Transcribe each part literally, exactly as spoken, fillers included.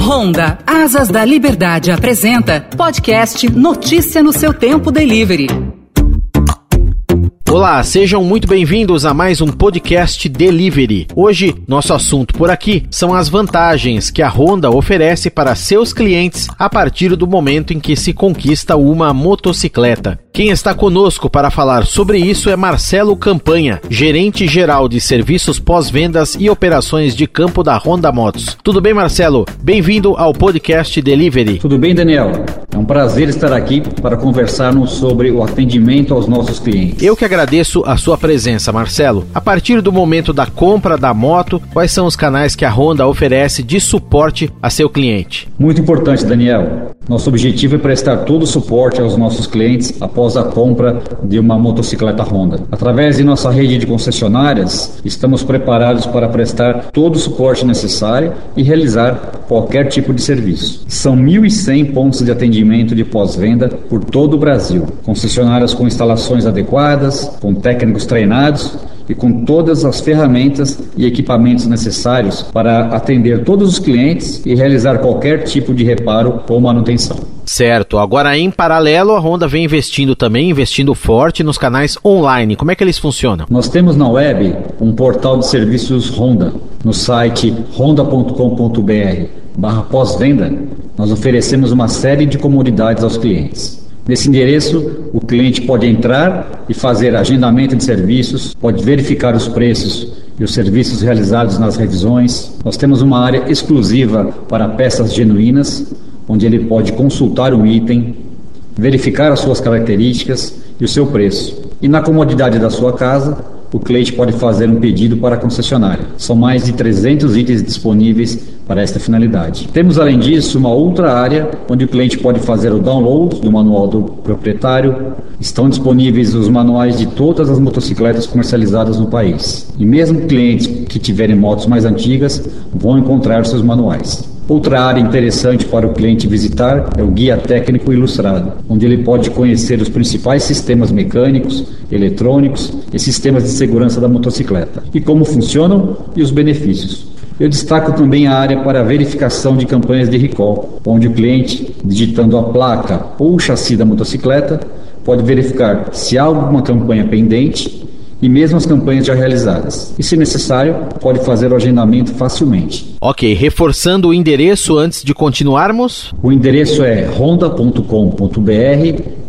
Honda Asas da Liberdade apresenta podcast Notícia no Seu Tempo Delivery. Olá, sejam muito bem-vindos a mais um podcast Delivery. Hoje, nosso assunto por aqui são as vantagens que a Honda oferece para seus clientes a partir do momento em que se conquista uma motocicleta. Quem está conosco para falar sobre isso é Marcelo Campanha, gerente-geral de serviços pós-vendas e operações de campo da Honda Motos. Tudo bem, Marcelo? Bem-vindo ao podcast Delivery. Tudo bem, Daniel? É um prazer estar aqui para conversarmos sobre o atendimento aos nossos clientes. Eu que agradeço a sua presença, Marcelo. A partir do momento da compra da moto, quais são os canais que a Honda oferece de suporte a seu cliente? Muito importante, Daniel. Nosso objetivo é prestar todo o suporte aos nossos clientes após a compra de uma motocicleta Honda. Através de nossa rede de concessionárias, estamos preparados para prestar todo o suporte necessário e realizar qualquer tipo de serviço. São mil e cem pontos de atendimento de pós-venda por todo o Brasil. Concessionárias com instalações adequadas, com técnicos treinados e com todas as ferramentas e equipamentos necessários para atender todos os clientes e realizar qualquer tipo de reparo ou manutenção. Certo. Agora, em paralelo, a Honda vem investindo também, investindo forte nos canais online. Como é que eles funcionam? Nós temos na web um portal de serviços Honda. No site honda.com.br barra pós-venda, nós oferecemos uma série de comodidades aos clientes. Nesse endereço, o cliente pode entrar e fazer agendamento de serviços, pode verificar os preços e os serviços realizados nas revisões. Nós temos uma área exclusiva para peças genuínas, onde ele pode consultar o item, verificar as suas características e o seu preço. E na comodidade da sua casa, o cliente pode fazer um pedido para a concessionária. São mais de trezentos itens disponíveis para esta finalidade. Temos, além disso, uma outra área onde o cliente pode fazer o download do manual do proprietário. Estão disponíveis os manuais de todas as motocicletas comercializadas no país. E mesmo clientes que tiverem motos mais antigas vão encontrar seus manuais. Outra área interessante para o cliente visitar é o Guia Técnico Ilustrado, onde ele pode conhecer os principais sistemas mecânicos, eletrônicos e sistemas de segurança da motocicleta, e como funcionam e os benefícios. Eu destaco também a área para a verificação de campanhas de recall, onde o cliente, digitando a placa ou chassi da motocicleta, pode verificar se há alguma campanha pendente e mesmo as campanhas já realizadas. E, se necessário, pode fazer o agendamento facilmente. Ok, reforçando o endereço antes de continuarmos. O endereço é honda.com.br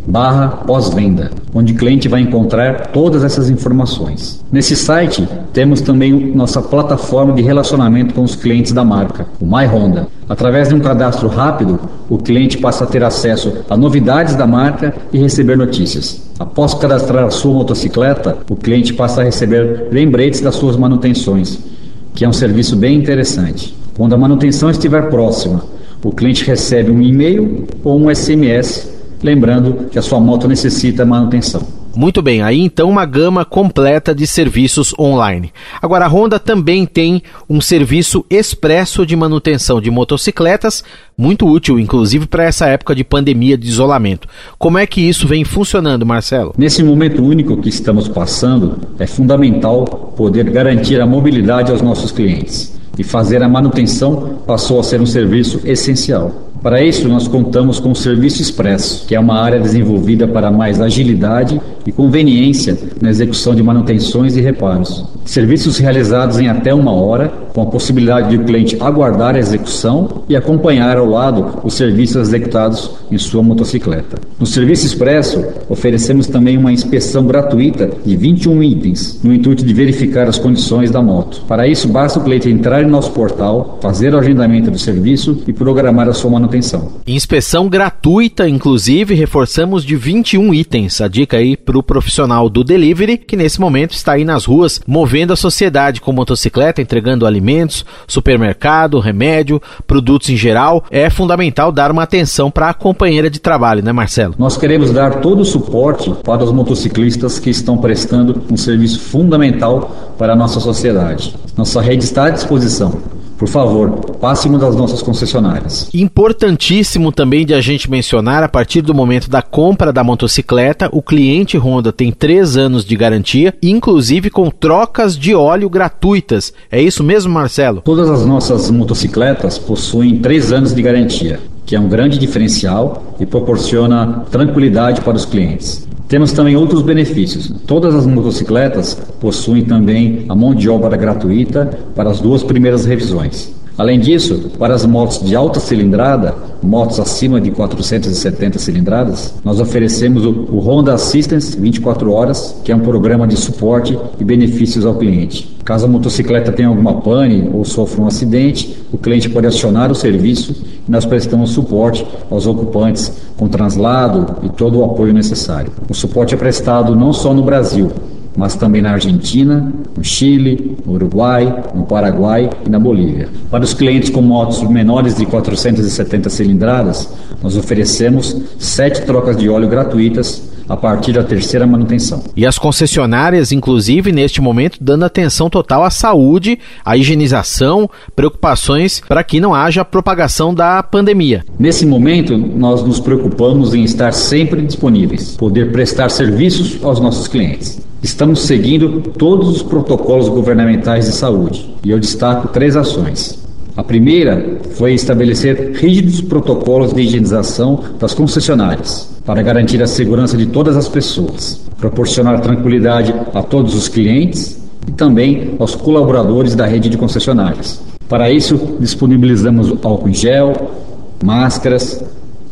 barra pós-venda, onde o cliente vai encontrar todas essas informações. Nesse site, temos também nossa plataforma de relacionamento com os clientes da marca, o My Honda. Através de um cadastro rápido, o cliente passa a ter acesso a novidades da marca e receber notícias. Após cadastrar a sua motocicleta, o cliente passa a receber lembretes das suas manutenções, que é um serviço bem interessante. Quando a manutenção estiver próxima, o cliente recebe um e-mail ou um S M S, lembrando que a sua moto necessita manutenção. Muito bem, aí então uma gama completa de serviços online. Agora, a Honda também tem um serviço expresso de manutenção de motocicletas, muito útil, inclusive para essa época de pandemia de isolamento. Como é que isso vem funcionando, Marcelo? Nesse momento único que estamos passando, é fundamental poder garantir a mobilidade aos nossos clientes. E fazer a manutenção passou a ser um serviço essencial. Para isso, nós contamos com o Serviço Expresso, que é uma área desenvolvida para mais agilidade e conveniência na execução de manutenções e reparos. Serviços realizados em até uma hora, com a possibilidade de o cliente aguardar a execução e acompanhar ao lado os serviços executados em sua motocicleta. No Serviço Expresso, oferecemos também uma inspeção gratuita de vinte e um itens, no intuito de verificar as condições da moto. Para isso, basta o cliente entrar em nosso portal, fazer o agendamento do serviço e programar a sua manutenção. Inspeção gratuita, inclusive, reforçamos, de vinte e um itens. A dica aí para o profissional do delivery, que nesse momento está aí nas ruas, movendo a sociedade com motocicleta, entregando alimentos, supermercado, remédio, produtos em geral. É fundamental dar uma atenção para a companheira de trabalho, né, Marcelo? Nós queremos dar todo o suporte para os motociclistas que estão prestando um serviço fundamental para a nossa sociedade. Nossa rede está à disposição, por favor, passe uma das nossas concessionárias. Importantíssimo também de a gente mencionar, a partir do momento da compra da motocicleta, o cliente Honda tem três anos de garantia, inclusive com trocas de óleo gratuitas. É isso mesmo, Marcelo? Todas as nossas motocicletas possuem três anos de garantia, que é um grande diferencial e proporciona tranquilidade para os clientes. Temos também outros benefícios. Todas as motocicletas possuem também a mão de obra gratuita para as duas primeiras revisões. Além disso, para as motos de alta cilindrada, motos acima de quatrocentas e setenta cilindradas, nós oferecemos o, o Honda Assistance vinte e quatro horas, que é um programa de suporte e benefícios ao cliente. Caso a motocicleta tenha alguma pane ou sofra um acidente, o cliente pode acionar o serviço e nós prestamos suporte aos ocupantes com translado e todo o apoio necessário. O suporte é prestado não só no Brasil, mas também na Argentina, no Chile, no Uruguai, no Paraguai e na Bolívia. Para os clientes com motos menores de quatrocentas e setenta cilindradas, nós oferecemos sete trocas de óleo gratuitas a partir da terceira manutenção. E as concessionárias, inclusive, neste momento, dando atenção total à saúde, à higienização, preocupações para que não haja propagação da pandemia. Nesse momento, nós nos preocupamos em estar sempre disponíveis, poder prestar serviços aos nossos clientes. Estamos seguindo todos os protocolos governamentais de saúde e eu destaco três ações. A primeira foi estabelecer rígidos protocolos de higienização das concessionárias para garantir a segurança de todas as pessoas, proporcionar tranquilidade a todos os clientes e também aos colaboradores da rede de concessionárias. Para isso, disponibilizamos álcool em gel, máscaras,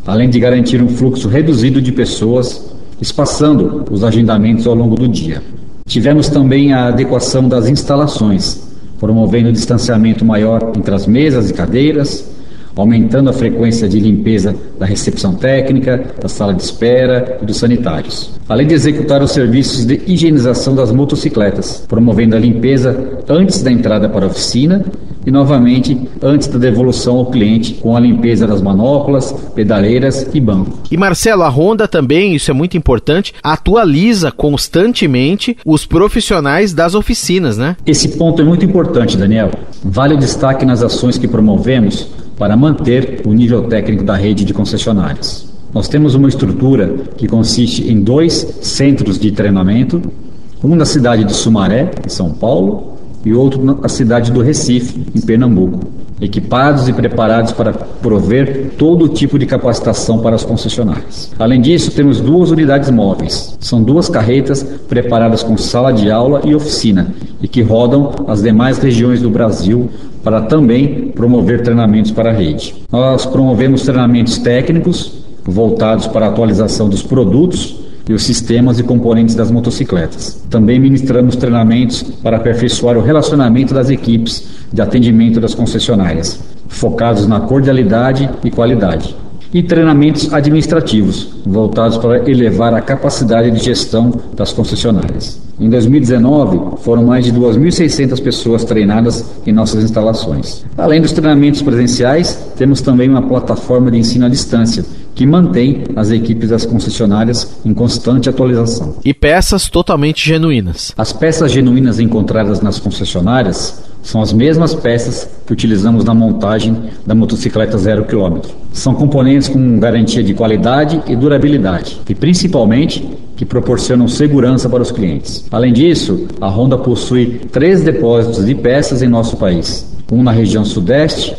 além de garantir um fluxo reduzido de pessoas, espaçando os agendamentos ao longo do dia. Tivemos também a adequação das instalações, promovendo o distanciamento maior entre as mesas e cadeiras, aumentando a frequência de limpeza da recepção técnica, da sala de espera e dos sanitários. Além de executar os serviços de higienização das motocicletas, promovendo a limpeza antes da entrada para a oficina e, novamente, antes da devolução ao cliente, com a limpeza das manoplas, pedaleiras e banco. E, Marcelo, a Honda também, isso é muito importante, atualiza constantemente os profissionais das oficinas, né? Esse ponto é muito importante, Daniel. Vale o destaque nas ações que promovemos para manter o nível técnico da rede de concessionárias. Nós temos uma estrutura que consiste em dois centros de treinamento, um na cidade de Sumaré, em São Paulo, e outro na cidade do Recife, em Pernambuco, equipados e preparados para prover todo tipo de capacitação para as concessionárias. Além disso, temos duas unidades móveis. São duas carretas preparadas com sala de aula e oficina e que rodam as demais regiões do Brasil para também promover treinamentos para a rede. Nós promovemos treinamentos técnicos voltados para a atualização dos produtos e os sistemas e componentes das motocicletas. Também ministramos treinamentos para aperfeiçoar o relacionamento das equipes de atendimento das concessionárias, focados na cordialidade e qualidade. E treinamentos administrativos, voltados para elevar a capacidade de gestão das concessionárias. Em dois mil e dezenove, foram mais de duas mil e seiscentas pessoas treinadas em nossas instalações. Além dos treinamentos presenciais, temos também uma plataforma de ensino à distância, que mantém as equipes das concessionárias em constante atualização. E peças totalmente genuínas. As peças genuínas encontradas nas concessionárias são as mesmas peças que utilizamos na montagem da motocicleta zero quilômetro. São componentes com garantia de qualidade e durabilidade, e principalmente que proporcionam segurança para os clientes. Além disso, a Honda possui três depósitos de peças em nosso país, um na região sudeste,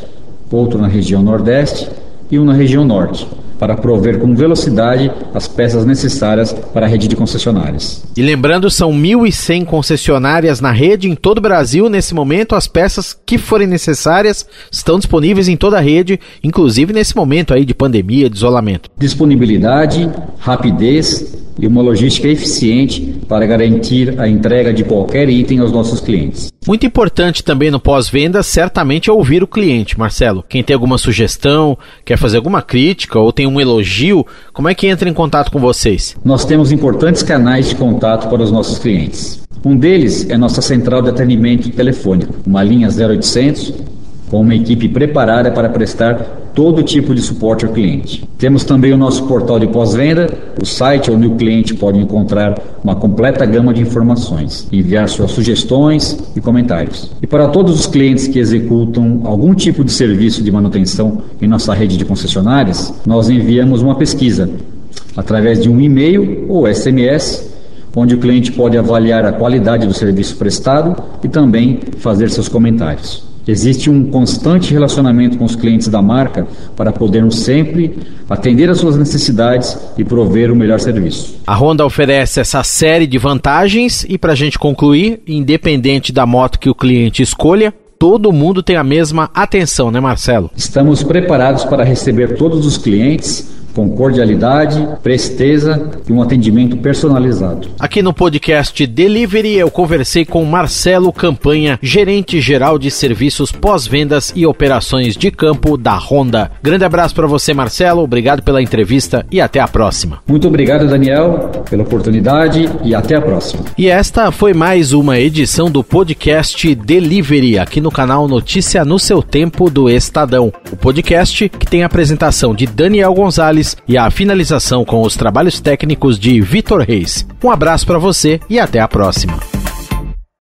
outro na região nordeste e um na região norte, para prover com velocidade as peças necessárias para a rede de concessionárias. E lembrando, são mil e cem concessionárias na rede em todo o Brasil. Nesse momento, as peças que forem necessárias estão disponíveis em toda a rede, inclusive nesse momento aí de pandemia, de isolamento. Disponibilidade, rapidez e uma logística eficiente para garantir a entrega de qualquer item aos nossos clientes. Muito importante também no pós-venda, certamente, é ouvir o cliente, Marcelo. Quem tem alguma sugestão, quer fazer alguma crítica ou tem um elogio, como é que entra em contato com vocês? Nós temos importantes canais de contato para os nossos clientes. Um deles é nossa central de atendimento telefônico, uma linha 0800 com uma equipe preparada para prestar todo tipo de suporte ao cliente. Temos também o nosso portal de pós-venda, o site onde o cliente pode encontrar uma completa gama de informações, enviar suas sugestões e comentários. E para todos os clientes que executam algum tipo de serviço de manutenção em nossa rede de concessionárias, nós enviamos uma pesquisa através de um e-mail ou S M S, onde o cliente pode avaliar a qualidade do serviço prestado e também fazer seus comentários. Existe um constante relacionamento com os clientes da marca para podermos sempre atender às suas necessidades e prover o melhor serviço. A Honda oferece essa série de vantagens e, para a gente concluir, independente da moto que o cliente escolha, todo mundo tem a mesma atenção, né, Marcelo? Estamos preparados para receber todos os clientes com cordialidade, presteza e um atendimento personalizado. Aqui no podcast Delivery eu conversei com Marcelo Campanha, gerente geral de serviços pós-vendas e operações de campo da Honda. Grande abraço para você, Marcelo, obrigado pela entrevista e até a próxima. Muito obrigado, Daniel, pela oportunidade e até a próxima. E esta foi mais uma edição do podcast Delivery, aqui no canal Notícia no Seu Tempo do Estadão. O podcast que tem a apresentação de Daniel Gonzalez e a finalização com os trabalhos técnicos de Vitor Reis. Um abraço para você e até a próxima.